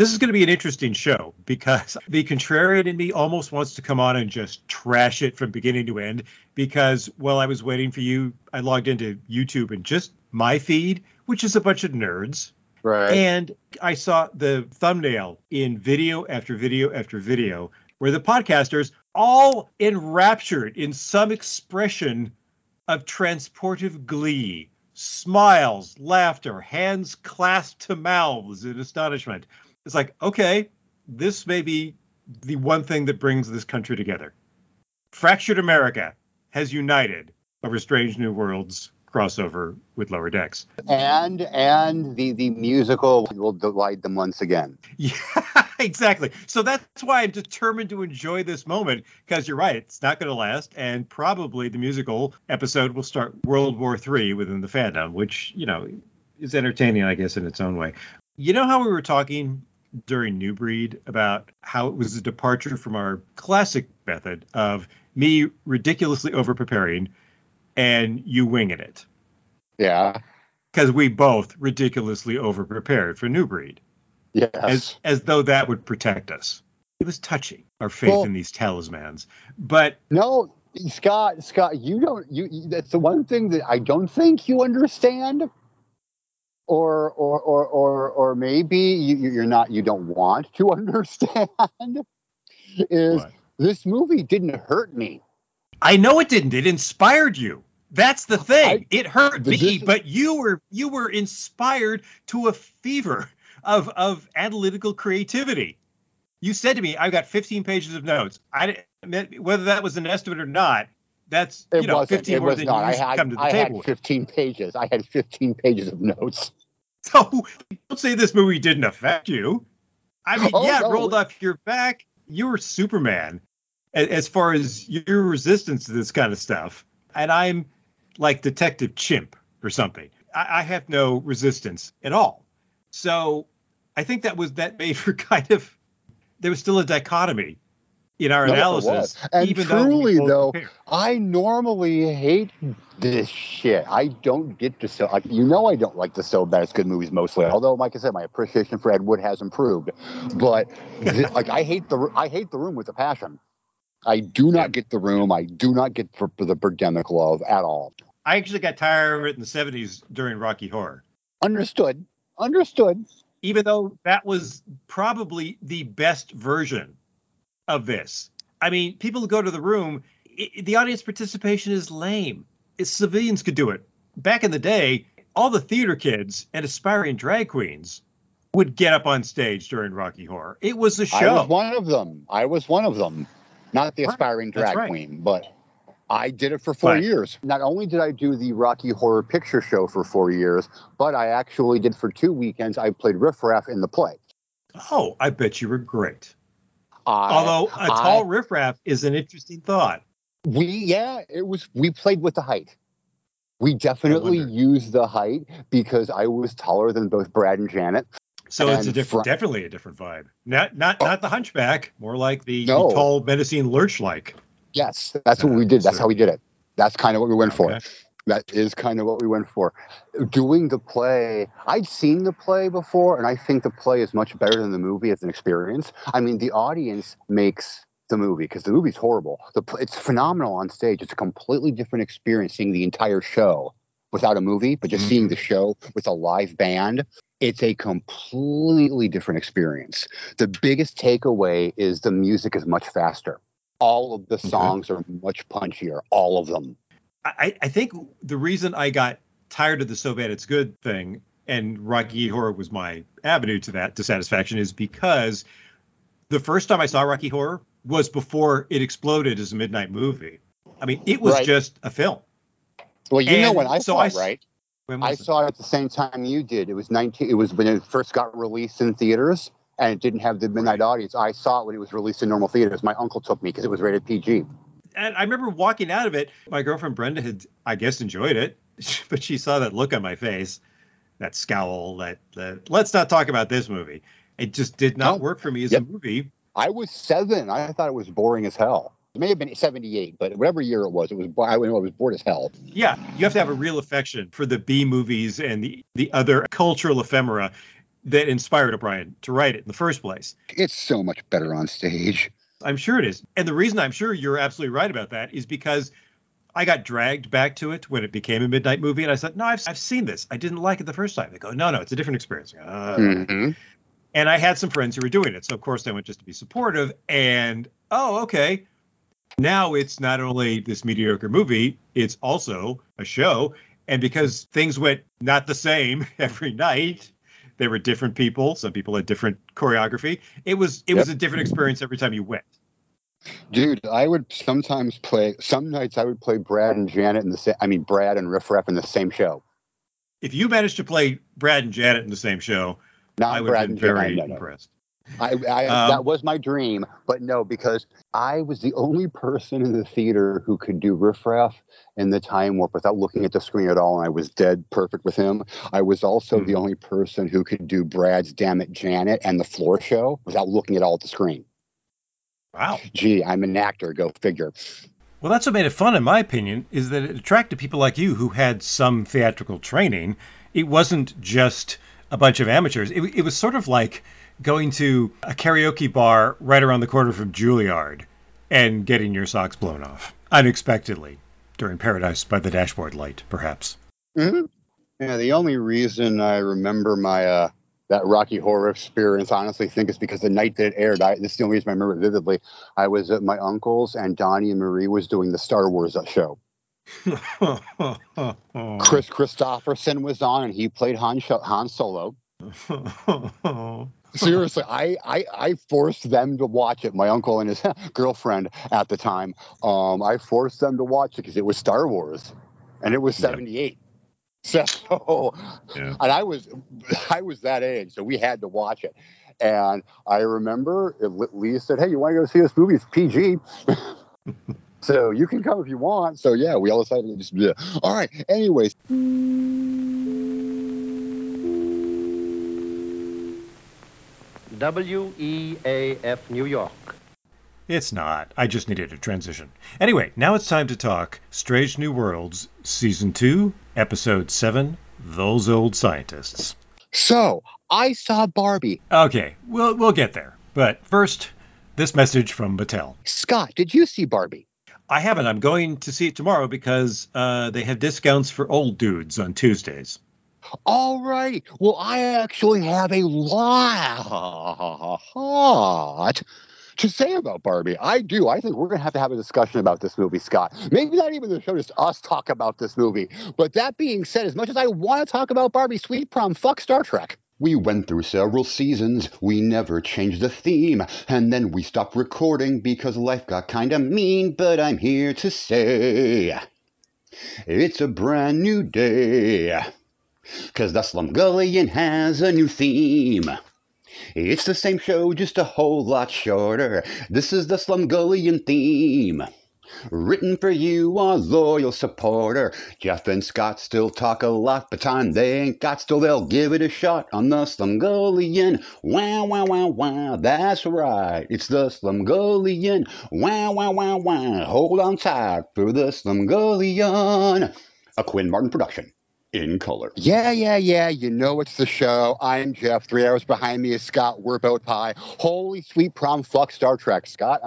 This is going to be an interesting show because the contrarian in me almost wants to come on and just trash it from beginning to end because while I was waiting for you, I logged into YouTube and just my feed, which is a bunch of nerds. Right. And I saw the thumbnail in video after video after video where the podcasters all enraptured in some expression of transportive glee, smiles, laughter, hands clasped to mouths in astonishment. It's like, okay, this may be the one thing that brings this country together. Fractured America has united over Strange New Worlds crossover with Lower Decks. And the musical will delight them once again. Yeah, exactly. So that's why I'm determined to enjoy this moment, because you're right, it's not going to last, and probably the musical episode will start World War III within the fandom, which, you know, is entertaining, I guess, in its own way. You know how we were talking during New Breed about how it was a departure from our classic method of me ridiculously over-preparing and you winging it? Yeah. Because we both ridiculously overprepared for New Breed. Yes. As though that would protect us. It was touching, our faith in these talismans. But no, Scott, you that's the one thing that I don't think you understand. Or maybe you don't want to understand is what? This movie didn't hurt me. I know it didn't. It inspired you. That's the thing. It hurt me, but you were inspired to a fever of analytical creativity. You said to me, "I've got 15 pages of notes." I didn't, whether that was an estimate or not, that's it, you know, wasn't. 15 it more was than not. You had, come to the I table. I had 15 with. Pages. I had 15 pages of notes. So don't say this movie didn't affect you. I mean, it rolled off your back. You were Superman as far as your resistance to this kind of stuff. And I'm like Detective Chimp or something. I have no resistance at all. So I think that made for kind of, there was still a dichotomy in our analysis. And truly though, I normally hate this shit. I don't get to I don't like the So Bad It's Good movies mostly. Although, like I said, my appreciation for Ed Wood has improved. But I hate the Room with a passion. I do not get The Room. I do not get for the Birdemic Love at all. I actually got tired of it in the 70s during Rocky Horror. Understood. Even though that was probably the best version of this. I mean, people who go to The Room, the audience participation is lame. Civilians could do it. Back in the day, all the theater kids and aspiring drag queens would get up on stage during Rocky Horror. It was a show. I was one of them. Not the aspiring drag queen, but I did it for 4 years. Not only did I do the Rocky Horror Picture Show for 4 years, but I actually did for 2 weekends. I played Riff Raff in the play. Oh, I bet you were great. Although a tall Riff Raff is an interesting thought. We played with the height. We definitely used the height because I was taller than both Brad and Janet. So it's definitely a different vibe. Not the hunchback, more like the tall, menacing lurch-like. Yes, that's what we did. That's how we did it. That's kind of what we went for. That is kind of what we went for. Doing the play, I'd seen the play before, and I think the play is much better than the movie as an experience. I mean, the audience makes the movie because the movie's horrible. It's phenomenal on stage. It's a completely different experience seeing the entire show without a movie, but just seeing the show with a live band. It's a completely different experience. The biggest takeaway is the music is much faster. All of the songs are much punchier, all of them. I think the reason I got tired of the So Bad It's Good thing, and Rocky Horror was my avenue to that dissatisfaction, is because the first time I saw Rocky Horror was before it exploded as a midnight movie. I mean, it was just a film. Well, you know when I saw it, right? I saw it at the same time you did. It was when it first got released in theaters, and it didn't have the midnight audience. I saw it when it was released in normal theaters. My uncle took me because it was rated PG. And I remember walking out of it. My girlfriend Brenda had, I guess, enjoyed it, but she saw that look on my face, that scowl, that let's not talk about this movie. It just did not work for me as a movie. I was 7. I thought it was boring as hell. It may have been 78, but whatever year it was bored as hell. Yeah, you have to have a real affection for the B movies and the other cultural ephemera that inspired O'Brien to write it in the first place. It's so much better on stage. I'm sure it is. And the reason I'm sure you're absolutely right about that is because I got dragged back to it when it became a midnight movie. And I said, no, I've seen this. I didn't like it the first time. They go, no, it's a different experience. And I had some friends who were doing it. So, of course, I went just to be supportive. And, oh, okay, now it's not only this mediocre movie, it's also a show. And because things went not the same every night, there were different people. Some people had different choreography. It was a different experience every time you went. Dude, I would sometimes play, some nights I would play Brad and Janet in the same, I mean, Brad and Riff Raff in the same show. If you managed to play Brad and Janet in the same show, I would have been very impressed. That was my dream, but no, because I was the only person in the theater who could do Riff Raff and the Time Warp without looking at the screen at all, and I was dead perfect with him. I was also the only person who could do Brad's Damn It Janet and the floor show without looking at all at the screen. Wow. Gee, I'm an actor, go figure. Well, that's what made it fun, in my opinion, is that it attracted people like you who had some theatrical training. It wasn't just a bunch of amateurs. It was sort of like going to a karaoke bar right around the corner from Juilliard and getting your socks blown off unexpectedly during Paradise by the Dashboard Light, perhaps. Mm-hmm. Yeah, the only reason I remember my that Rocky Horror experience, honestly, I think is because the night that it aired, this is the only reason I remember it vividly. I was at my uncle's, and Donnie and Marie was doing the Star Wars show. Chris Christopherson was on, and he played Han Solo. Seriously, I forced them to watch it. My uncle and his girlfriend at the time, I forced them to watch it because it was Star Wars, and it was 78. So, and I was that age, so we had to watch it. And I remember Lee said, "Hey, you want to go see this movie? It's PG." So you can come if you want. So, yeah, we all decided to just, yeah. All right. Anyways. WEAF New York. It's not. I just needed a transition. Anyway, now it's time to talk Strange New Worlds, Season 2, Episode 7, Those Old Scientists. So, I saw Barbie. Okay, we'll get there. But first, this message from Mattel. Scott, did you see Barbie? I haven't. I'm going to see it tomorrow because they have discounts for old dudes on Tuesdays. All right. Well, I actually have a lot to say about Barbie. I do. I think we're going to have a discussion about this movie, Scott. Maybe not even the show, just us talk about this movie. But that being said, as much as I want to talk about Barbie, sweet prom, fuck Star Trek. We went through several seasons, we never changed the theme, and then we stopped recording because life got kinda mean, but I'm here to say, it's a brand new day, 'cause the Slumgullion has a new theme. It's the same show, just a whole lot shorter, this is the Slumgullion theme. Written for you, our loyal supporter. Jeff and Scott still talk a lot, but time they ain't got. Still, they'll give it a shot on the Slumgullion. Wow, wow, wow, wow. That's right. It's the Slumgullion. Wow, wow, wow, wow. Hold on tight for the Slumgullion. A Quinn Martin production. In color. Yeah, yeah, yeah. You know it's the show. I'm Jeff. 3 hours behind me is Scott. We're both high. Holy sweet prom fuck Star Trek, Scott.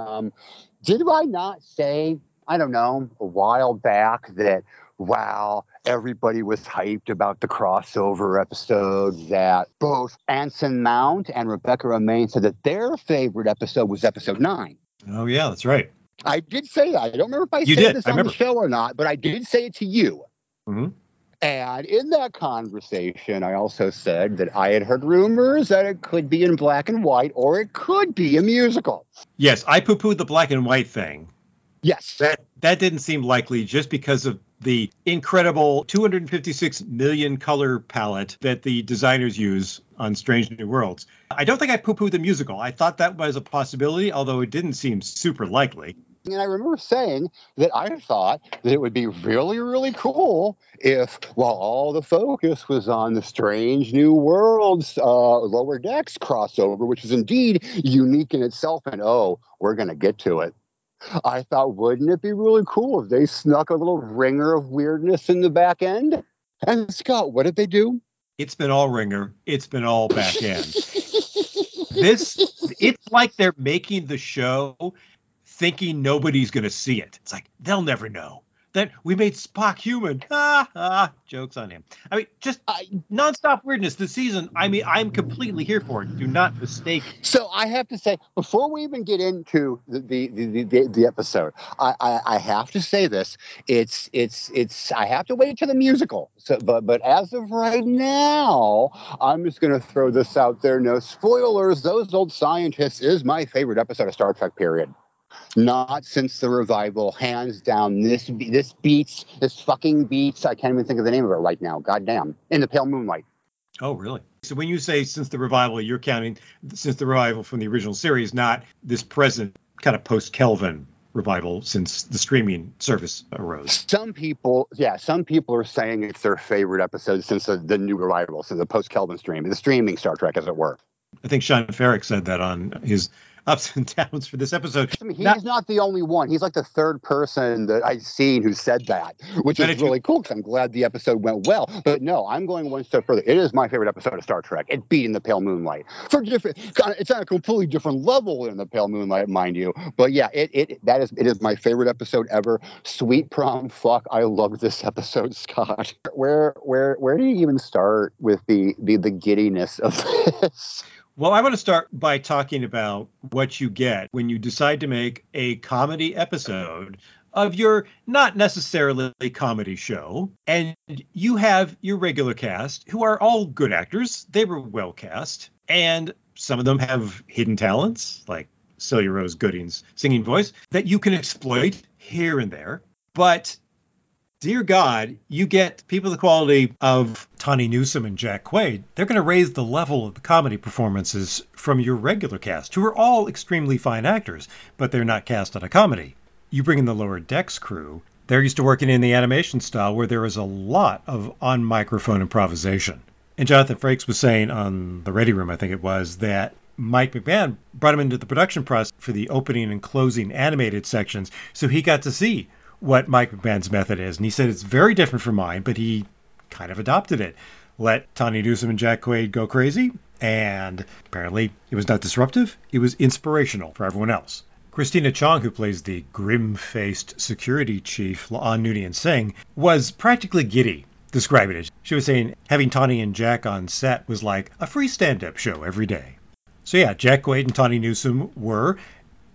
Did I not say, I don't know, a while back that, wow, everybody was hyped about the crossover episode, that both Anson Mount and Rebecca Romijn said that their favorite episode was episode 9? Oh, yeah, that's right. I did say that. I don't remember if I said this on the show or not, but I did say it to you. Mm-hmm. And in that conversation, I also said that I had heard rumors that it could be in black and white or it could be a musical. Yes, I poo-pooed the black and white thing. Yes. That didn't seem likely just because of the incredible 256 million color palette that the designers use on Strange New Worlds. I don't think I poo-pooed the musical. I thought that was a possibility, although it didn't seem super likely. And I remember saying that I thought that it would be really, really cool if, while all the focus was on the Strange New Worlds Lower Decks crossover, which is indeed unique in itself, and oh, we're going to get to it. I thought, wouldn't it be really cool if they snuck a little ringer of weirdness in the back end? And Scott, what did they do? It's been all ringer. It's been all back end. It's like they're making the show thinking nobody's going to see it. It's like, they'll never know that we made Spock human. Jokes on him. I mean, just nonstop weirdness this season. I mean, I'm completely here for it. Do not mistake. So I have to say, before we even get into the episode, I have to say this. I have to wait to the musical. So, but as of right now, I'm just going to throw this out there. No spoilers. Those Old Scientists is my favorite episode of Star Trek, period. Not since the revival, hands down. This fucking beats. I can't even think of the name of it right now. Goddamn. In the Pale Moonlight. Oh, really? So when you say since the revival, you're counting since the revival from the original series, not this present kind of post-Kelvin revival since the streaming service arose. Some people are saying it's their favorite episode since the new revival, so the post-Kelvin stream, the streaming Star Trek, as it were. I think Sean Farrick said that on his ups and downs for this episode. I mean, he's not the only one. He's like the third person that I've seen who said that, which is really cool because I'm glad the episode went well. But no, I'm going one step further. It is my favorite episode of Star Trek. It beat In the Pale Moonlight. It's on a completely different level in the Pale Moonlight, mind you. But yeah, it is my favorite episode ever. Sweet prom fuck, I love this episode, Scott. Where do you even start with the giddiness of this? Well, I want to start by talking about what you get when you decide to make a comedy episode of your not necessarily comedy show. And you have your regular cast, who are all good actors. They were well cast. And some of them have hidden talents, like Celia Rose Gooding's singing voice, that you can exploit here and there. But dear God, you get people the quality of Tawny Newsome and Jack Quaid. They're going to raise the level of the comedy performances from your regular cast, who are all extremely fine actors, but they're not cast on a comedy. You bring in the Lower Decks crew. They're used to working in the animation style where there is a lot of on-microphone improvisation. And Jonathan Frakes was saying on The Ready Room, I think it was, that Mike McMahan brought him into the production process for the opening and closing animated sections, so he got to see what Mike McMahan's method is. And he said it's very different from mine, but he kind of adopted it. Let Tawny Newsome and Jack Quaid go crazy, and apparently it was not disruptive. It was inspirational for everyone else. Christina Chong, who plays the grim-faced security chief, on Noonien Singh, was practically giddy describing it. She was saying having Tawny and Jack on set was like a free stand-up show every day. So yeah, Jack Quaid and Tawny Newsome were,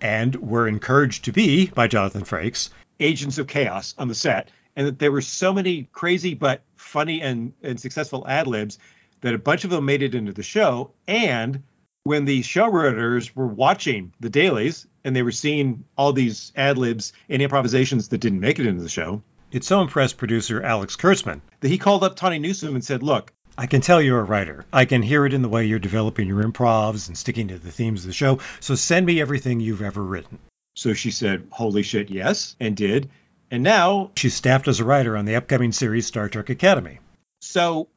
and were encouraged to be by Jonathan Frakes, agents of chaos on the set, and that there were so many crazy but funny and successful ad-libs that a bunch of them made it into the show. And when the showrunners were watching the dailies and they were seeing all these ad-libs and improvisations that didn't make it into the show, it so impressed producer Alex Kurtzman that he called up Tawny Newsome and said, look, I can tell you're a writer. I can hear it in the way you're developing your improvs and sticking to the themes of the show. So send me everything you've ever written. So she said, holy shit, yes, and did. And now she's staffed as a writer on the upcoming series Star Trek Academy. So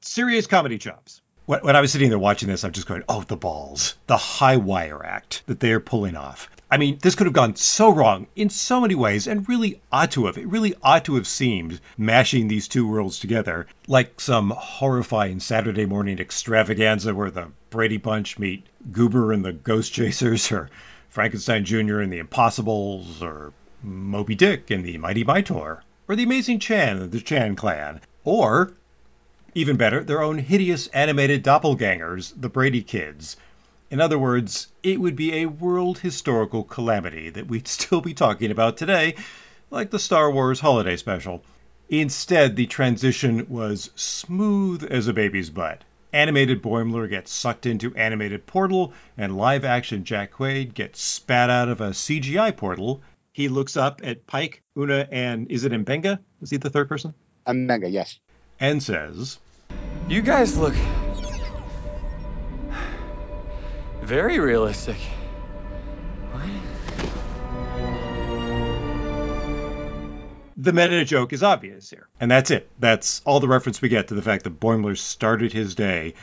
serious comedy chops. When I was sitting there watching this, I'm just going, oh, the balls, the high wire act that they are pulling off. I mean, this could have gone so wrong in so many ways and really ought to have. It really ought to have seemed, mashing these two worlds together, like some horrifying Saturday morning extravaganza where the Brady Bunch meet Goober and the Ghost Chasers, or Frankenstein Jr. and the Impossibles, or Moby Dick and the Mighty Mitor, or the Amazing Chan and the Chan Clan, or, even better, their own hideous animated doppelgangers, the Brady Kids. In other words, it would be a world historical calamity that we'd still be talking about today, like the Star Wars holiday special. Instead, the transition was smooth as a baby's butt. Animated Boimler gets sucked into animated portal, and live-action Jack Quaid gets spat out of a CGI portal. He looks up at Pike, Una, and is it M'Benga? Is he the third person? M'Benga, yes. And says, you guys look very realistic. The meta joke is obvious here. And that's it. That's all the reference we get to the fact that Boimler started his day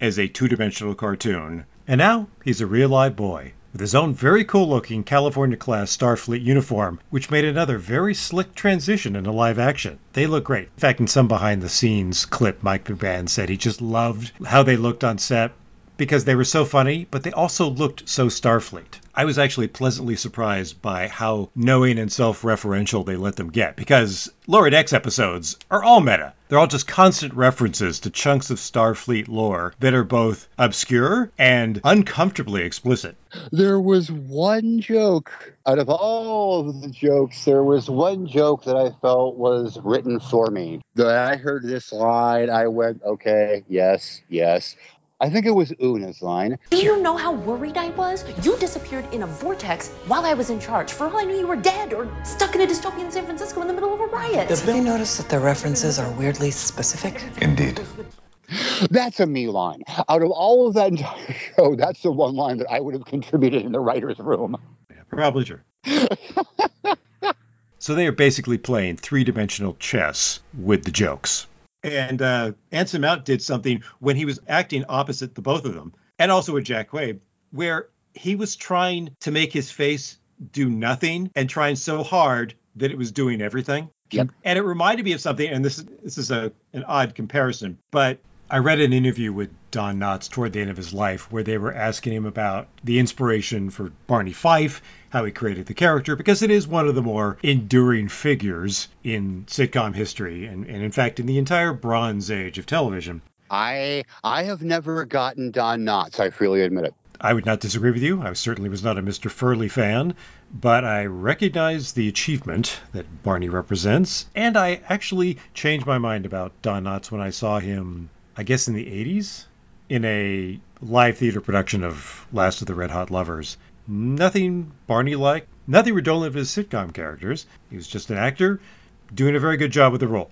as a two-dimensional cartoon. And now he's a real live boy with his own very cool-looking California-class Starfleet uniform, which made another very slick transition into live action. They look great. In fact, in some behind-the-scenes clip, Mike McMahan said he just loved how they looked on set, because they were so funny, but they also looked so Starfleet. I was actually pleasantly surprised by how knowing and self-referential they let them get, because Lower Decks episodes are all meta. They're all just constant references to chunks of Starfleet lore that are both obscure and uncomfortably explicit. There was one joke, out of all of the jokes, there was one joke that I felt was written for me. That I heard this line, I went, okay, yes, yes. I think it was Una's line. Do you know how worried I was? You disappeared in a vortex while I was in charge. For all I knew, you were dead or stuck in a dystopian San Francisco in the middle of a riot. Did they notice that the references are weirdly specific? Indeed. That's a me line. Out of all of that entire show, that's the one line that I would have contributed in the writer's room. Yeah, probably true. So they are basically playing three-dimensional chess with the jokes. And Anson Mount did something when he was acting opposite the both of them, and also with Jack Quaid, where he was trying to make his face do nothing and trying so hard that it was doing everything. Yep. And it reminded me of something, and this is an odd comparison, but I read an interview with Don Knotts toward the end of his life where they were asking him about the inspiration for Barney Fife, how he created the character, because it is one of the more enduring figures in sitcom history and in fact, in the entire Bronze Age of television. I have never gotten Don Knotts, I freely admit it. I would not disagree with you. I certainly was not a Mr. Furley fan, but I recognize the achievement that Barney represents, and I actually changed my mind about Don Knotts when I saw him, I guess in the 80s, in a live theater production of Last of the Red Hot Lovers. Nothing Barney-like, nothing redolent of his sitcom characters. He was just an actor doing a very good job with the role.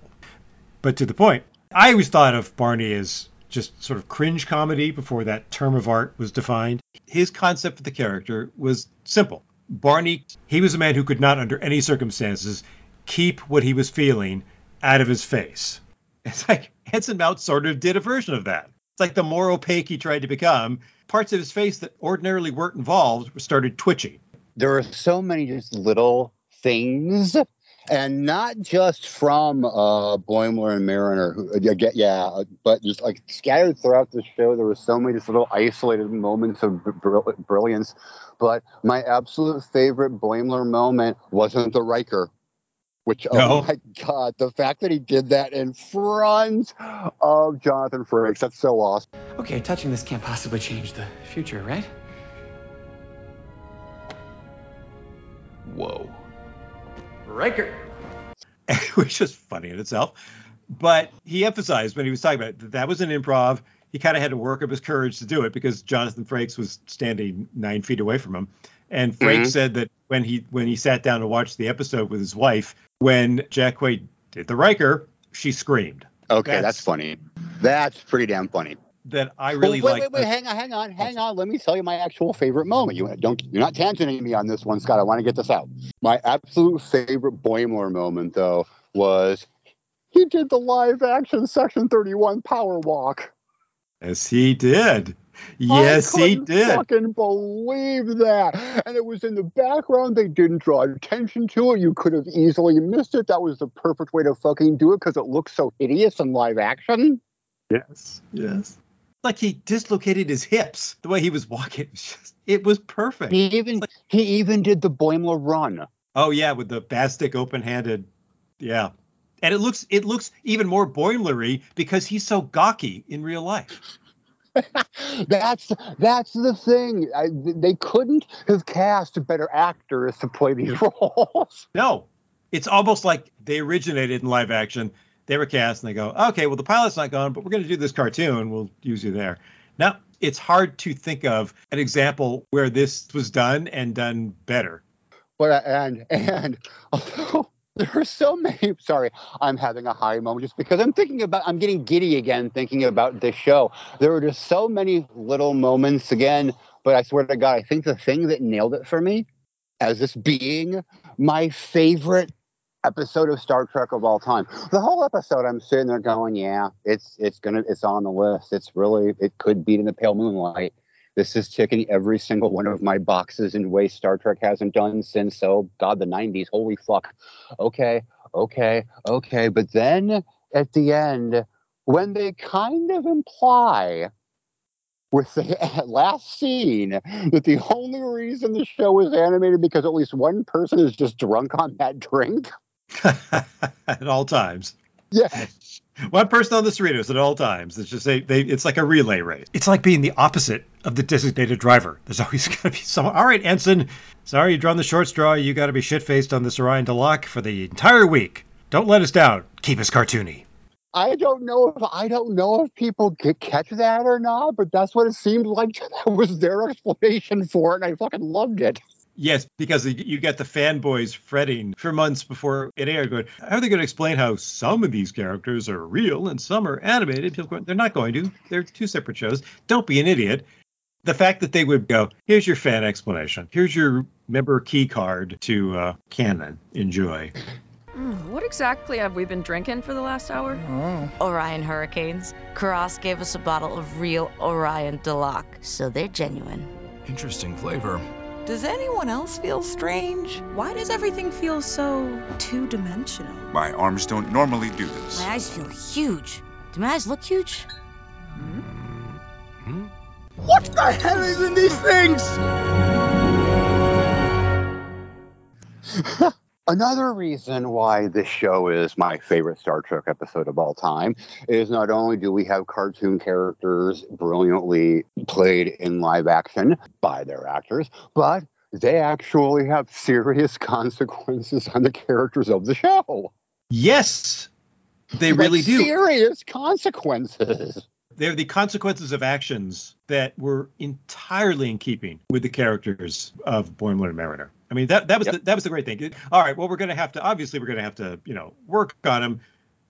But to the point, I always thought of Barney as just sort of cringe comedy before that term of art was defined. His concept of the character was simple. Barney, he was a man who could not under any circumstances keep what he was feeling out of his face. It's like Anson Mount sort of did a version of that. It's like the more opaque he tried to become, parts of his face that ordinarily weren't involved started twitching. There are so many just little things, and not just from Boimler and Mariner, but just like scattered throughout the show, there were so many just little isolated moments of brilliance. But my absolute favorite Boimler moment wasn't the Riker. Which, Oh my God, the fact that he did that in front of Jonathan Frakes, that's so awesome. Okay, touching this can't possibly change the future, right? Whoa. Riker. Which is funny in itself. But he emphasized when he was talking about it, that was an improv. He kind of had to work up his courage to do it because Jonathan Frakes was standing 9 feet away from him. And Frakes said that when he sat down to watch the episode with his wife, when Jack Quaid did the Riker, she screamed. Okay, that's funny. That's pretty damn funny. That I really like. Wait, hang on. Let me tell you my actual favorite moment. You're not tangenting me on this one, Scott. I want to get this out. My absolute favorite Boimler moment, though, was he did the live action Section 31 power walk. Yes, he did. Yes, he did. I couldn't fucking believe that. And it was in the background. They didn't draw attention to it. You could have easily missed it. That was the perfect way to fucking do it because it looks so hideous in live action. Yes. Like he dislocated his hips the way he was walking. It was perfect. He even did the Boimler run. Oh, yeah, with the Bastic open-handed. Yeah. And it looks even more Boimlery because he's so gawky in real life. That's the thing. They couldn't have cast better actors to play these roles. No, it's almost like they originated in live action. They were cast and they go, okay, well, the pilot's not gone, but we're going to do this cartoon. We'll use you there. Now, it's hard to think of an example where this was done and done better. But although there are so many. Sorry, I'm having a high moment just because I'm getting giddy again thinking about this show. There are just so many little moments again, but I swear to God, I think the thing that nailed it for me as this being my favorite episode of Star Trek of all time. The whole episode, I'm sitting there going, yeah, it's on the list. It could beat In the Pale Moonlight. This is checking every single one of my boxes in ways Star Trek hasn't done since, oh, God, the 90s. Holy fuck. Okay. But then at the end, when they kind of imply with the last scene that the only reason the show was animated because at least one person is just drunk on that drink. At all times. Yeah. One person on the Cerritos at all times. It's just it's like a relay race. It's like being the opposite of the designated driver. There's always going to be someone. All right, Ensign, sorry you drawn the short straw. You got to be shit-faced on this Orion Delac for the entire week. Don't let us down. Keep us cartoony. I don't know if people could catch that or not, but that's what it seemed like that was their explanation for it, and I fucking loved it. Yes, because you get the fanboys fretting for months before it aired going, how are they going to explain how some of these characters are real and some are animated? They're not going to. They're two separate shows. Don't be an idiot. The fact that they would go, here's your fan explanation. Here's your member key card to canon. Enjoy. What exactly have we been drinking for the last hour? Orion Hurricanes. Karas gave us a bottle of real Orion Delac, so they're genuine. Interesting flavor. Does anyone else feel strange? Why does everything feel so two-dimensional? My arms don't normally do this. My eyes feel huge. Do my eyes look huge? Hmm? What the hell is in these things? Another reason why this show is my favorite Star Trek episode of all time is not only do we have cartoon characters brilliantly played in live action by their actors, but they actually have serious consequences on the characters of the show. Yes, they really do. Serious consequences. They're the consequences of actions that were entirely in keeping with the characters of Boimler and Mariner. I mean, that was the great thing. All right, well, we're going to have to work on them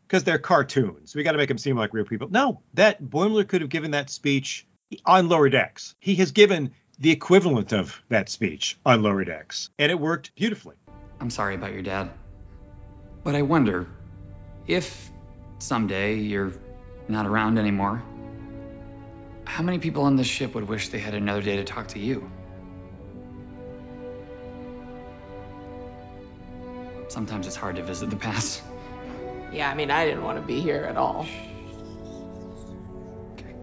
because they're cartoons. We got to make them seem like real people. No, that Boimler could have given that speech on Lower Decks. He has given the equivalent of that speech on Lower Decks, and it worked beautifully. I'm sorry about your dad, but I wonder if someday you're not around anymore, how many people on this ship would wish they had another day to talk to you? Sometimes it's hard to visit the past. Yeah, I mean, I didn't want to be here at all. Okay.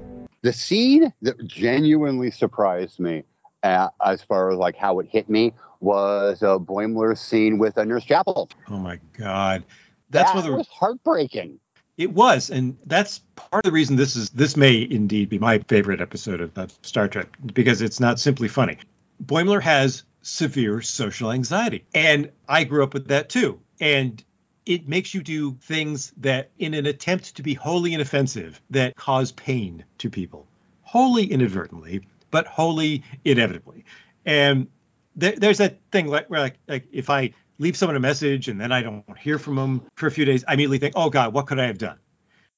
The scene that genuinely surprised me as far as like how it hit me was a Boimler scene with a Nurse Chapel. Oh my God. That was heartbreaking. It was, and that's part of the reason this may indeed be my favorite episode of Star Trek, because it's not simply funny. Boimler has severe social anxiety, and I grew up with that too. And it makes you do things that, in an attempt to be wholly inoffensive, that cause pain to people. Wholly inadvertently, but wholly inevitably. And there's that thing where, like if I leave someone a message and then I don't hear from them for a few days, I immediately think, oh God, what could I have done?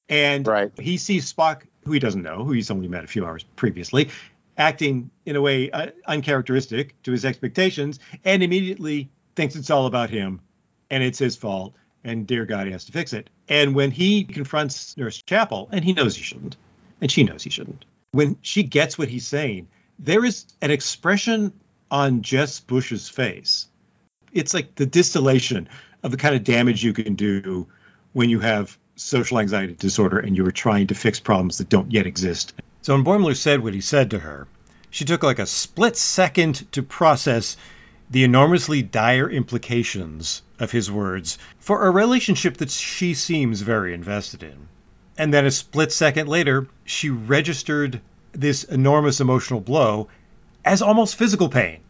And He sees Spock, who he doesn't know, who he's only met a few hours previously, acting in a way uncharacteristic to his expectations, and immediately thinks it's all about him and it's his fault. And dear God, he has to fix it. And when he confronts Nurse Chapel, and he knows he shouldn't, and she knows he shouldn't, when she gets what he's saying, there is an expression on Jess Bush's face. It's like the distillation of the kind of damage you can do when you have social anxiety disorder and you are trying to fix problems that don't yet exist. So when Boimler said what he said to her, she took like a split second to process the enormously dire implications of his words for a relationship that she seems very invested in. And then a split second later, she registered this enormous emotional blow as almost physical pain.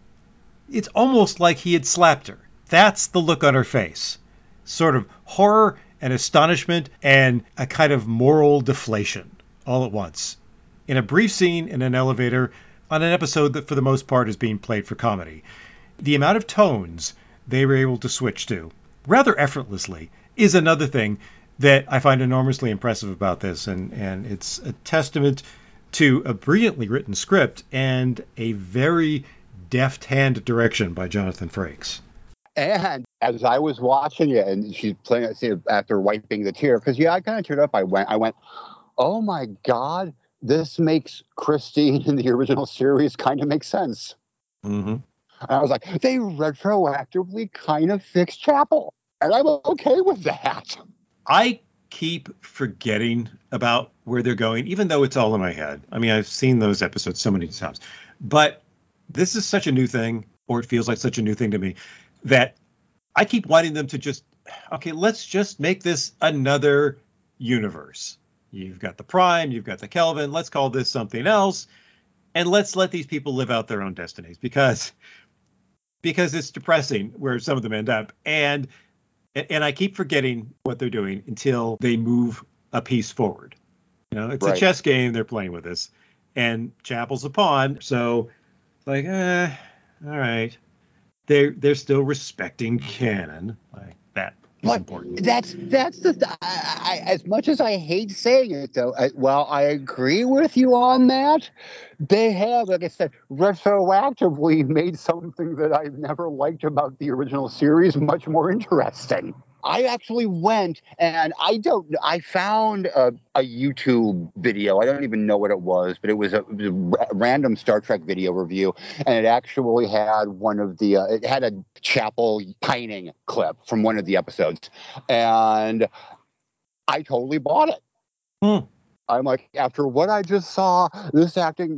It's almost like he had slapped her. That's the look on her face. Sort of horror and astonishment and a kind of moral deflation all at once. In a brief scene in an elevator on an episode that for the most part is being played for comedy. The amount of tones they were able to switch to, rather effortlessly, is another thing that I find enormously impressive about this. And it's a testament to a brilliantly written script and a very deft hand direction by Jonathan Frakes. And as I was watching it, and she's playing it after wiping the tear, because I kind of teared up. I went, oh my God, this makes Christine in the original series kind of make sense. Mm-hmm. And I was like, they retroactively kind of fixed Chapel. And I'm okay with that. I keep forgetting about where they're going, even though it's all in my head. I mean, I've seen those episodes so many times. But this is such a new thing, or it feels like such a new thing to me, that I keep wanting them to just, okay, let's just make this another universe. You've got the Prime, you've got the Kelvin, let's call this something else. And let's let these people live out their own destinies, because it's depressing where some of them end up. And I keep forgetting what they're doing until they move a piece forward. You know, it's right. A chess game they're playing with us. And Chapel's a pawn, so like, all right. They're still respecting canon. Like that is important. That's the I, as much as I hate saying it though. While I agree with you on that, they have, like I said, retroactively made something that I've never liked about the original series much more interesting. I actually went and I found a YouTube video. I don't even know what it was, but it was a random Star Trek video review. And it actually had it had a Chapel pining clip from one of the episodes. And I totally bought it. Hmm. I'm like, after what I just saw, this acting,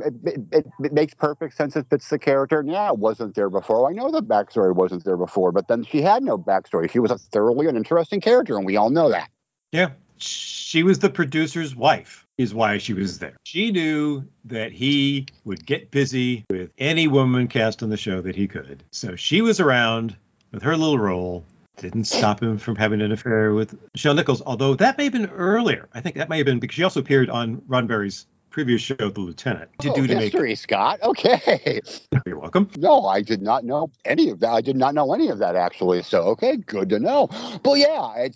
it makes perfect sense. It fits the character. Yeah, it wasn't there before. I know the backstory wasn't there before, but then she had no backstory. She was a thoroughly an interesting character, and we all know that. Yeah. She was the producer's wife is why she was there. She knew that he would get busy with any woman cast on the show that he could. So she was around with her little role. Didn't stop him from having an affair with Michelle Nichols, although that may have been earlier. I think that may have been because she also appeared on Roddenberry's previous show, The Lieutenant. Scott. Okay. You're welcome. No, I did not know any of that. I did not know any of that, actually. So, okay, good to know. But, yeah,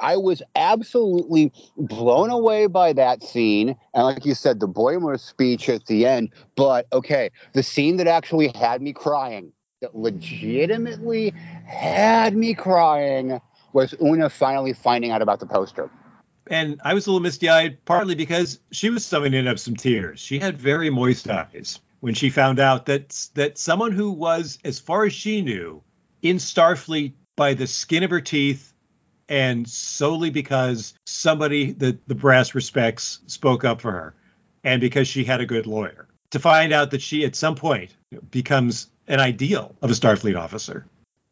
I was absolutely blown away by that scene. And like you said, the Boimler speech at the end. But, okay, the scene that actually had me crying. That legitimately had me crying was Una finally finding out about the poster. And I was a little misty-eyed, partly because she was summoning up some tears. She had very moist eyes when she found out that someone who was, as far as she knew, in Starfleet by the skin of her teeth and solely because somebody that the brass respects spoke up for her and because she had a good lawyer, to find out that she at some point becomes an ideal of a Starfleet officer.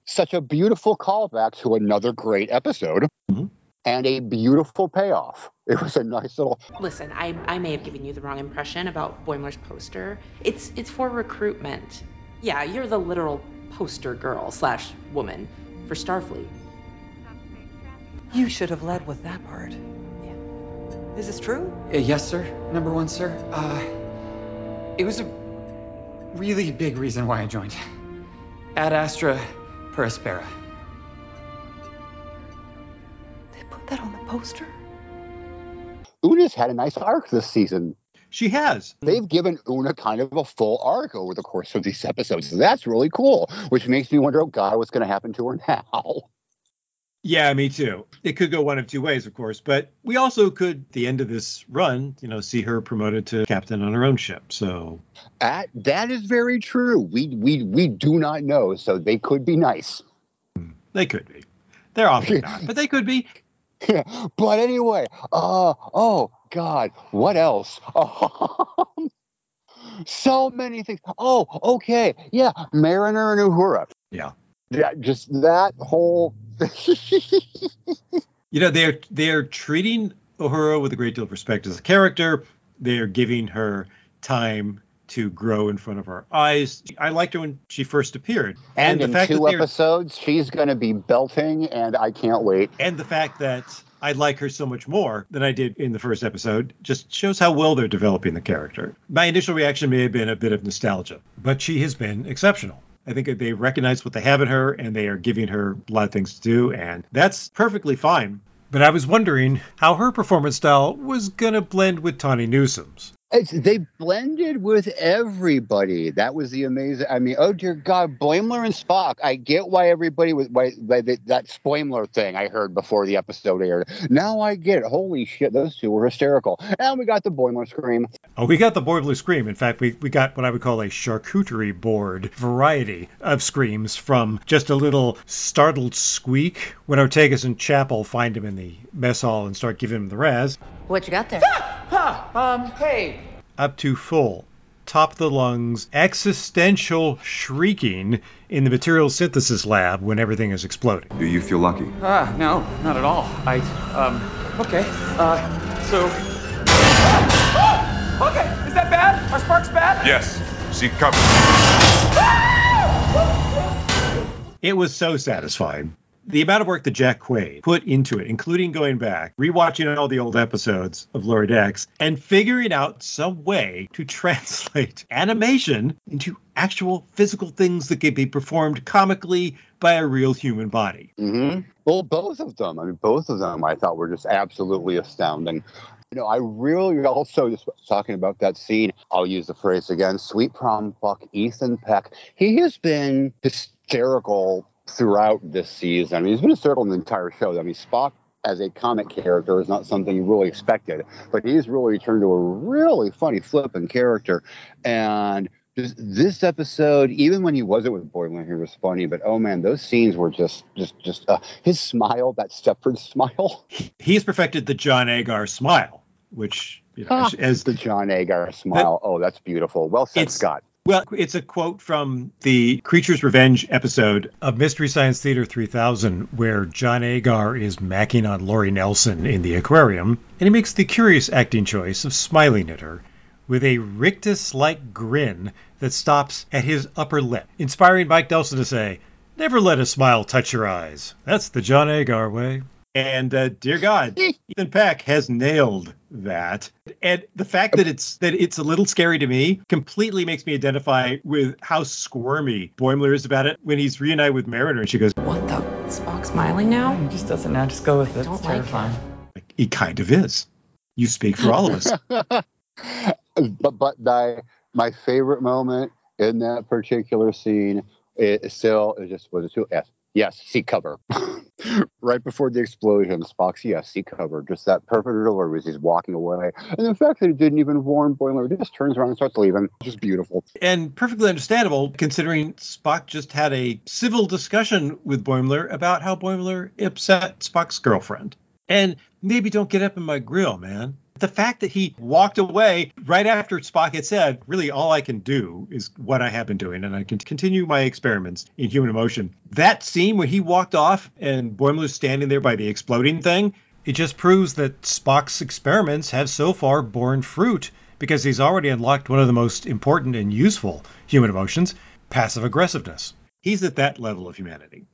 Such a beautiful callback to another great episode, mm-hmm. and a beautiful payoff. It was a nice little... Listen, I may have given you the wrong impression about Boimler's poster. It's for recruitment. Yeah, you're the literal poster girl / woman for Starfleet. You should have led with that part. Yeah. Is this true? Yes, sir. Number one, sir. It was a really big reason why I joined. Ad Astra per Aspera. They put that on the poster? Una's had a nice arc this season. She has. They've given Una kind of a full arc over the course of these episodes. That's really cool, which makes me wonder, oh God, what's going to happen to her now? Yeah, me too. It could go one of two ways, of course, but we also could, at the end of this run, see her promoted to captain on her own ship. So that is very true. We do not know, so they could be nice. They could be. They're often not, but they could be. Yeah. But anyway, oh God, what else? So many things. Oh, okay, yeah, Mariner and Uhura. Yeah. Yeah, just that whole. They're treating Uhura with a great deal of respect as a character. They're giving her time to grow in front of our eyes. I liked her when she first appeared, and in the fact 2 episodes she's going to be belting, and I can't wait. And the fact that I like her so much more than I did in the first episode just shows how well they're developing the character. My initial reaction may have been a bit of nostalgia, but she has been exceptional. I think they recognize what they have in her, and they are giving her a lot of things to do, and that's perfectly fine. But I was wondering how her performance style was going to blend with Tawny Newsome's. They blended with everybody. That was the amazing. I mean, oh dear God, Boimler and Spock. I get why everybody was that Spoimler thing I heard before the episode aired. Now I get it. Holy shit, those two were hysterical. And we got the Boimler scream. Oh, we got the Boimler scream. In fact, we got what I would call a charcuterie board variety of screams, from just a little startled squeak when Ortegas and Chapel find him in the mess hall and start giving him the razz. What you got there? Hey. Up to full, top of the lungs, existential shrieking in the material synthesis lab when everything is exploding. Do you feel lucky? No, not at all. Okay, is that bad? Are sparks bad? Yes. Seek cover. It was so satisfying. The amount of work that Jack Quaid put into it, including going back, rewatching all the old episodes of Lower Decks, and figuring out some way to translate animation into actual physical things that can be performed comically by a real human body. Mm-hmm. Well, both of them I thought were just absolutely astounding. You know, I really also, just talking about that scene, I'll use the phrase again, sweet prom fuck Ethan Peck. He has been hysterical throughout this season. I mean, he's been hysterical in the entire show. I mean, Spock as a comic character is not something you really expected, but he's really turned to a really funny, flippant character. And this episode, even when he wasn't with Boimler, he was funny. But oh man, those scenes were just his smile, that Stepford smile. He's perfected the John Agar smile, which as the John Agar smile. Oh, that's beautiful. Well said, Scott. Well, it's a quote from the Creatures Revenge episode of Mystery Science Theater 3000, where John Agar is macking on Laurie Nelson in the aquarium, and he makes the curious acting choice of smiling at her with a rictus-like grin that stops at his upper lip, inspiring Mike Nelson to say, "Never let a smile touch your eyes. That's the John Agar way." And dear God, Ethan Peck has nailed that. And the fact that it's a little scary to me completely makes me identify with how squirmy Boimler is about it when he's reunited with Mariner and she goes, "What the? Is Spock smiling now? He just doesn't now. Just go with it. It's terrifying." Like, he kind of is. You speak for all of us. but my favorite moment in that particular scene Yes, seek cover. Right before the explosion, Spock's seek cover. Just that perfect delivery as he's walking away. And the fact that it didn't even warn Boimler, just turns around and starts leaving. Just beautiful. And perfectly understandable, considering Spock just had a civil discussion with Boimler about how Boimler upset Spock's girlfriend. And maybe don't get up in my grill, man. The fact that he walked away right after Spock had said, really all I can do is what I have been doing, and I can continue my experiments in human emotion. That scene where he walked off and Boimler's standing there by the exploding thing, it just proves that Spock's experiments have so far borne fruit, because he's already unlocked one of the most important and useful human emotions, passive aggressiveness. He's at that level of humanity.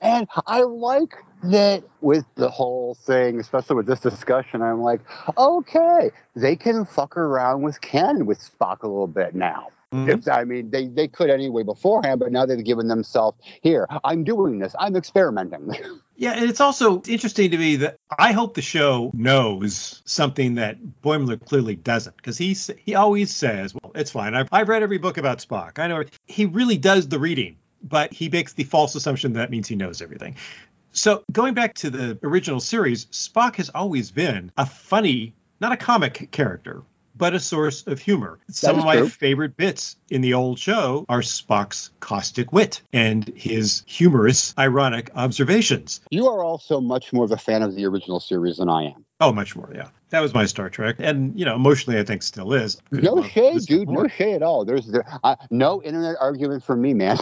And I like that with the whole thing, especially with this discussion, I'm like, okay, they can fuck around with canon with Spock a little bit now. Mm-hmm. They could anyway beforehand, but now they've given themselves, here, I'm doing this, I'm experimenting. Yeah, and it's also interesting to me that I hope the show knows something that Boimler clearly doesn't, because he always says, well, it's fine, I've read every book about Spock. I know. He really does the reading, but he makes the false assumption that means he knows everything. So going back to the original series, Spock has always been a funny, not a comic character, but a source of humor. Some of my favorite bits in the old show are Spock's caustic wit and his humorous, ironic observations. You are also much more of a fan of the original series than I am. Oh, much more, yeah. That was my Star Trek. And, emotionally, I think still is. No shade, dude. No shade at all. There's no internet argument for me, man.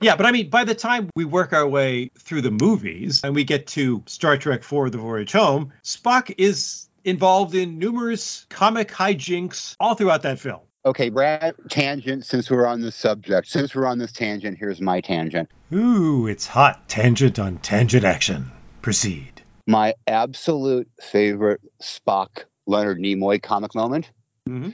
Yeah, but by the time we work our way through the movies and we get to Star Trek IV, The Voyage Home, Spock is involved in numerous comic hijinks all throughout that film. Okay, Brad, tangent, since we're on this tangent, here's my tangent. Ooh, it's hot. Tangent on tangent action. Proceed. My absolute favorite Spock Leonard Nimoy comic moment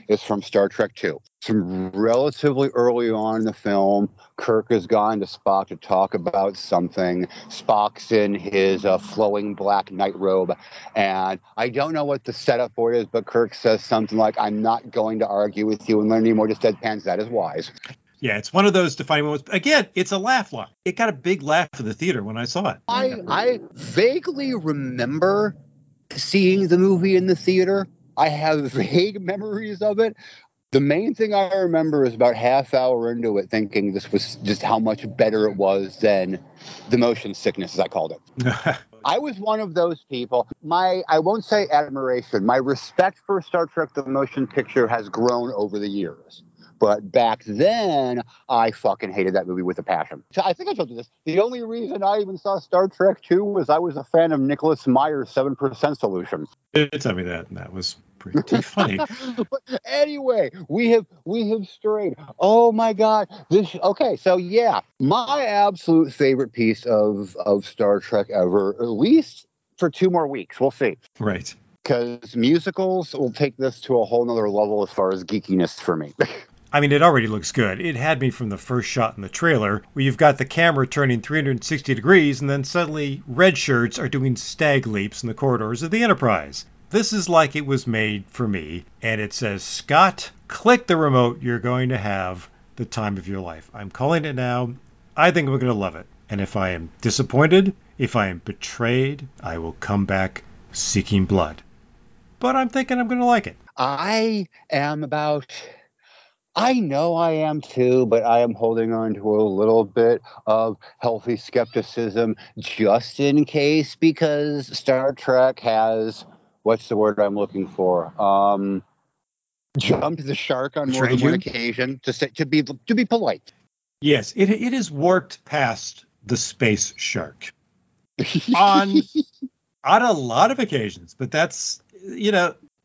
is from Star Trek 2. Some relatively early on in the film, Kirk has gone to Spock to talk about something. Spock's in his flowing black nightrobe, and I don't know what the setup for it is, but Kirk says something like, "I'm not going to argue with you, and learn any more just deadpans. That is wise." Yeah, it's one of those defining moments. Again, it's a laugh line. It got a big laugh in the theater when I saw it. I vaguely remember seeing the movie in the theater. I have vague memories of it. The main thing I remember is about half hour into it thinking this was just how much better it was than the motion sickness, as I called it. I was one of those people. I won't say admiration. My respect for Star Trek the Motion Picture has grown over the years. But back then, I fucking hated that movie with a passion. I think I told you this. The only reason I even saw Star Trek 2 was I was a fan of Nicholas Meyer's 7% Solution. It's I mean that was pretty funny. But anyway, we have strayed. Oh my God! My absolute favorite piece of Star Trek ever, at least for 2 more weeks. We'll see. Right. Because musicals will take this to a whole nother level as far as geekiness for me. I mean, it already looks good. It had me from the first shot in the trailer, where you've got the camera turning 360 degrees, and then suddenly red shirts are doing stag leaps in the corridors of the Enterprise. This is like it was made for me, and it says, "Scott, click the remote. You're going to have the time of your life." I'm calling it now. I think we're going to love it. And if I am disappointed, if I am betrayed, I will come back seeking blood. But I'm thinking I'm going to like it. I know I am too, but I am holding on to a little bit of healthy skepticism just in case, because Star Trek has, what's the word I'm looking for? Jumped the shark on more than one occasion, to be polite. Yes, it is warped past the space shark on a lot of occasions, but that's, you're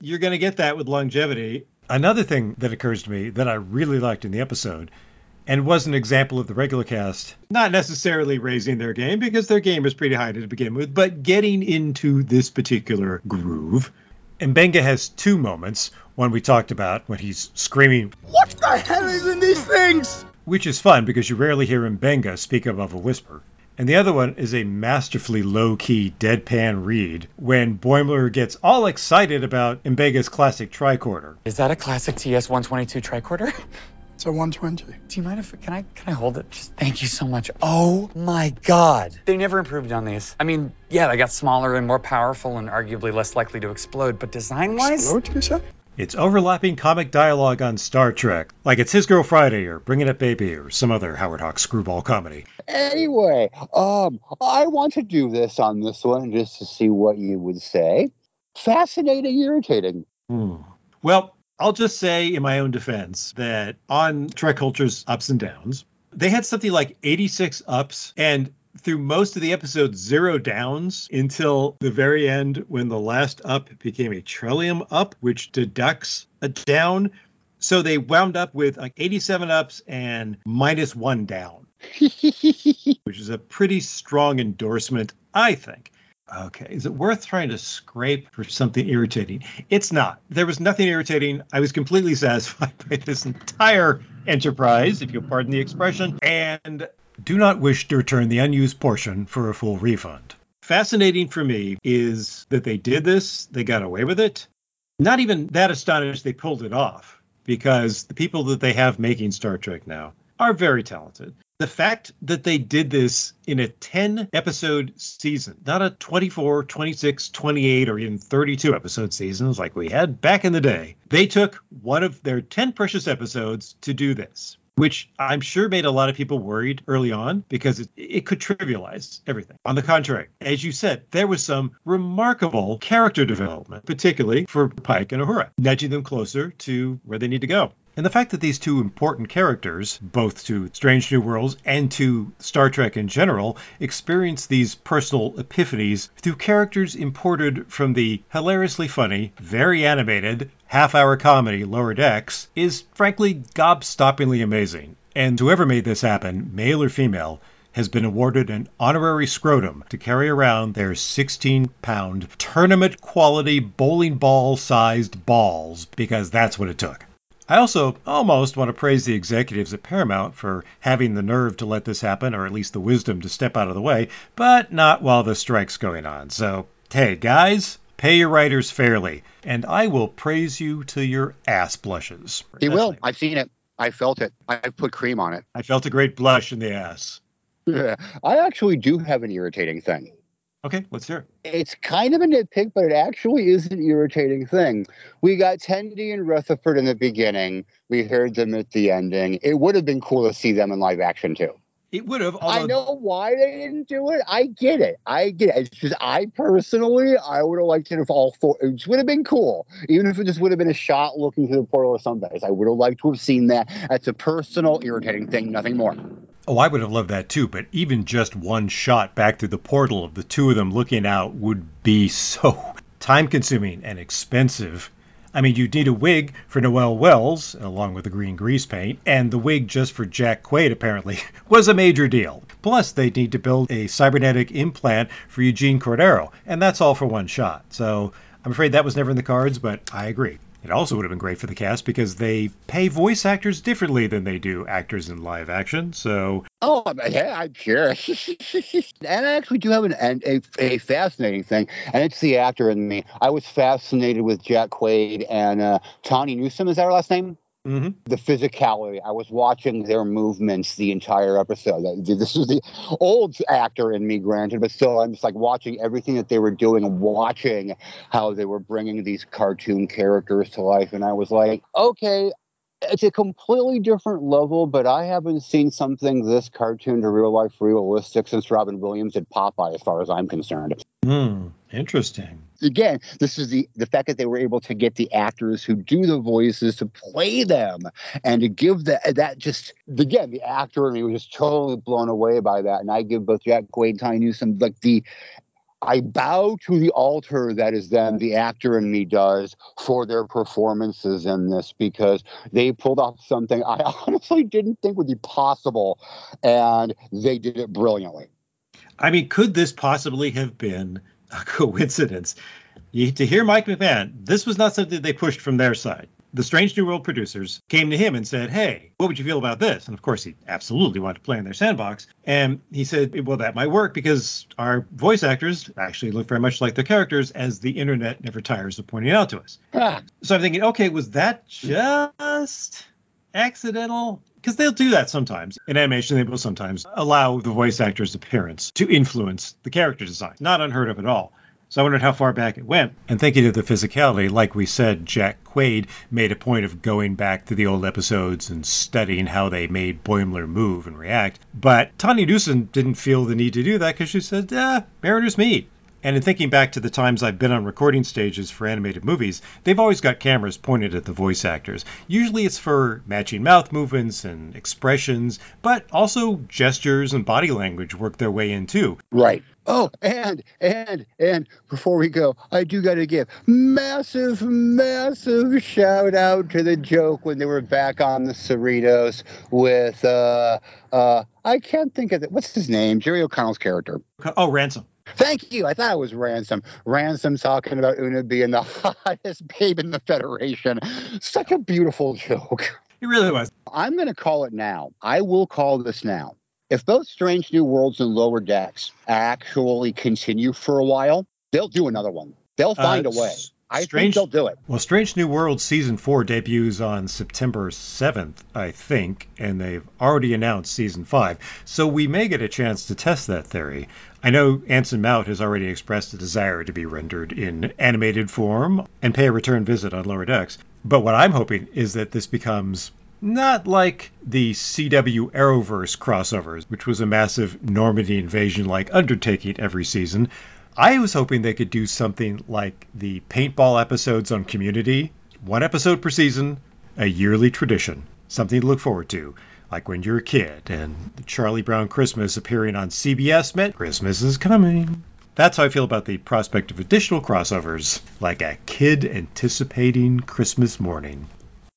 going to get that with longevity. Another thing that occurs to me that I really liked in the episode, and was an example of the regular cast not necessarily raising their game, because their game is pretty high to begin with, but getting into this particular groove. And M'Benga has 2 moments. One we talked about when he's screaming, "What the hell is in these things?" Which is fun because you rarely hear M'Benga speak above a whisper. And the other one is a masterfully low-key deadpan read when Boimler gets all excited about M'Benga's classic tricorder. "Is that a classic TS-122 tricorder?" "It's a 120. "Do you mind if can I hold it? Just thank you so much." Oh my God. They never improved on these. I mean, yeah, they got smaller and more powerful and arguably less likely to explode, but design-wise... Explode, you said? It's overlapping comic dialogue on Star Trek, like it's His Girl Friday or Bringing Up Baby or some other Howard Hawks screwball comedy. Anyway, I want to do this on this one just to see what you would say. Fascinating, irritating. Well, I'll just say in my own defense that on Trek Culture's Ups and Downs, they had something like 86 ups and through most of the episode 0 downs until the very end when the last up became a trillium up, which deducts a down. So they wound up with like 87 ups and -1 down, which is a pretty strong endorsement, I think. Okay, is it worth trying to scrape for something irritating? It's not. There was nothing irritating. I was completely satisfied by this entire enterprise, if you'll pardon the expression, and... do not wish to return the unused portion for a full refund. Fascinating for me is that they did this. They got away with it. Not even that astonished they pulled it off, because the people that they have making Star Trek now are very talented. The fact that they did this in a 10-episode season, not a 24, 26, 28, or even 32-episode seasons like we had back in the day, they took one of their 10 precious episodes to do this, which I'm sure made a lot of people worried early on because it could trivialize everything. On the contrary, as you said, there was some remarkable character development, particularly for Pike and Uhura, nudging them closer to where they need to go. And the fact that these 2 important characters, both to Strange New Worlds and to Star Trek in general, experience these personal epiphanies through characters imported from the hilariously funny, very animated, half-hour comedy Lower Decks is frankly gobstoppingly amazing. And whoever made this happen, male or female, has been awarded an honorary scrotum to carry around their 16-pound tournament-quality bowling ball-sized balls, because that's what it took. I also almost want to praise the executives at Paramount for having the nerve to let this happen, or at least the wisdom to step out of the way, but not while the strike's going on. So, hey, guys, pay your writers fairly, and I will praise you to your ass blushes. He will. I've seen it. I felt it. I put cream on it. I felt a great blush in the ass. Yeah, I actually do have an irritating thing. Okay, let's hear it. It's kind of a nitpick, but it actually is an irritating thing. We got Tendi and Rutherford in the beginning. We heard them at the ending. It would have been cool to see them in live action, too. It would have. I know why they didn't do it. I get it. It's just I would have liked it if all four. It would have been cool. Even if it just would have been a shot looking through the portal of Sunbase. I would have liked to have seen that. That's a personal, irritating thing, nothing more. Oh, I would have loved that too, but even just one shot back through the portal of the two of them looking out would be so time-consuming and expensive. I mean, you'd need a wig for Noelle Wells, along with the green grease paint, and the wig just for Jack Quaid, apparently, was a major deal. Plus, they'd need to build a cybernetic implant for Eugene Cordero, and that's all for one shot. So I'm afraid that was never in the cards, but I agree. It also would have been great for the cast because they pay voice actors differently than they do actors in live action, so... Oh, yeah, I'm sure. And I actually do have a fascinating thing, and it's the actor in me. I was fascinated with Jack Quaid and Tawny Newsome, is that her last name? Mm-hmm. The physicality. I was watching their movements the entire episode. This is the old actor in me, granted, but still I'm just like watching everything that they were doing, watching how they were bringing these cartoon characters to life. And I was like, okay, it's a completely different level, but I haven't seen something this cartoon to real life realistic since Robin Williams did Popeye, as far as I'm concerned. Interesting. Again, this is the fact that they were able to get the actors who do the voices to play them and to give that just, again, the actor in me was just totally blown away by that. And I give both Jack Quaid and Tawny Newsome, like I bow to the altar that is them, the actor in me does, for their performances in this, because they pulled off something I honestly didn't think would be possible, and they did it brilliantly. I mean, could this possibly have been a coincidence? To hear Mike McMahan, this was not something they pushed from their side. The Strange New World producers came to him and said, hey, what would you feel about this? And of course, he absolutely wanted to play in their sandbox. And he said, well, that might work because our voice actors actually look very much like their characters, as the internet never tires of pointing out to us. So I'm thinking, okay, was that just accidental? Because they'll do that sometimes. In animation, they will sometimes allow the voice actor's appearance to influence the character design. Not unheard of at all. So I wondered how far back it went. And thinking of the physicality, like we said, Jack Quaid made a point of going back to the old episodes and studying how they made Boimler move and react. But Tawny Newsome didn't feel the need to do that because she said, Mariner's meat. And in thinking back to the times I've been on recording stages for animated movies, they've always got cameras pointed at the voice actors. Usually it's for matching mouth movements and expressions, but also gestures and body language work their way in too. Right. Oh, and before we go, I do got to give massive shout out to the joke when they were back on the Cerritos with, I can't think of it. What's his name? Jerry O'Connell's character. Oh, Ransom. Thank you. I thought it was Ransom. Ransom talking about Una being the hottest babe in the Federation. Such a beautiful joke. It really was. I'm going to call it now. I will call this now. If both Strange New Worlds and Lower Decks actually continue for a while, they'll do another one. They'll find a way. I think they'll do it. Well, Strange New Worlds Season 4 debuts on September 7th, I think, and they've already announced Season 5, so we may get a chance to test that theory. I know Anson Mount has already expressed a desire to be rendered in animated form and pay a return visit on Lower Decks, but what I'm hoping is that this becomes not like the CW Arrowverse crossovers, which was a massive Normandy invasion-like undertaking every season. I was hoping they could do something like the paintball episodes on Community, one episode per season, a yearly tradition, something to look forward to, like when you're a kid, and the Charlie Brown Christmas appearing on CBS meant Christmas is coming. That's how I feel about the prospect of additional crossovers, like a kid anticipating Christmas morning.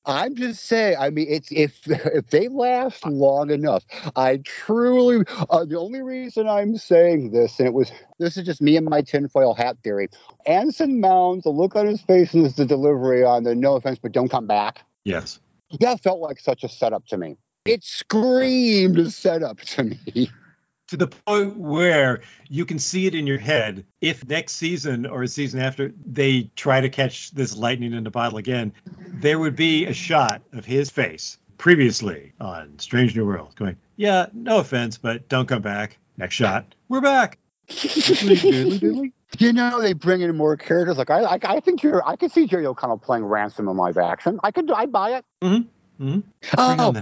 I'm just saying, I mean, it's if they last long enough, I truly, the only reason I'm saying this, and it was, this is just me and my tinfoil hat theory. Anson Mount, the look on his face and the delivery on the no offense, but don't come back. Yes. That felt like such a setup to me. It screamed a setup to me. To the point where you can see it in your head. If next season or a season after they try to catch this lightning in a bottle again, there would be a shot of his face previously on Strange New Worlds going, yeah, no offense, but don't come back. Next shot, we're back. You know, they bring in more characters. Like I think I could see Jerry O'Connell playing Ransom in live action. I buy it. Mm-hmm. Mm-hmm. Oh,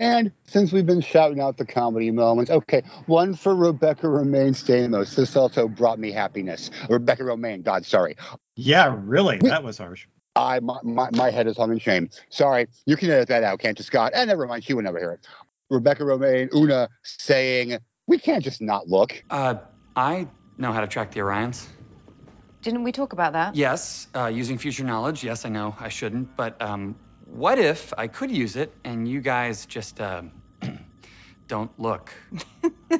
and since we've been shouting out the comedy moments, okay, one for Rebecca Romijn Stamos. This also brought me happiness. Rebecca Romijn, God, sorry. Yeah, really, that was harsh. My head is hung in shame. Sorry, you can edit that out, can't you, Scott? And never mind, she would never hear it. Rebecca Romijn, Una, saying, "We can't just not look." I know how to track the Orions. Didn't we talk about that? Yes, using future knowledge. Yes, I know I shouldn't, but what if I could use it and you guys just don't look?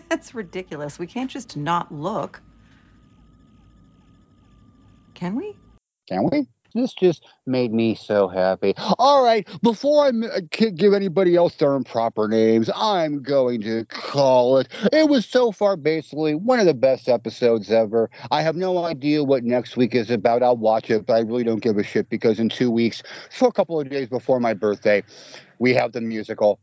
That's ridiculous. We can't just not look. Can we? Can we? This just made me so happy. All right, before I give anybody else their improper names, I'm going to call it. It was so far basically one of the best episodes ever. I have no idea what next week is about. I'll watch it, but I really don't give a shit because in 2 weeks, for a couple of days before my birthday, we have the musical.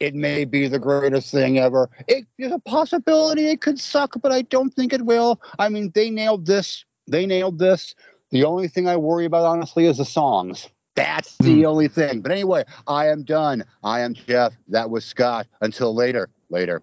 It may be the greatest thing ever. There's a possibility it could suck, but I don't think it will. I mean, they nailed this. They nailed this. The only thing I worry about, honestly, is the songs. That's the only thing. But anyway, I am done. I am Jeff. That was Scott. Until later.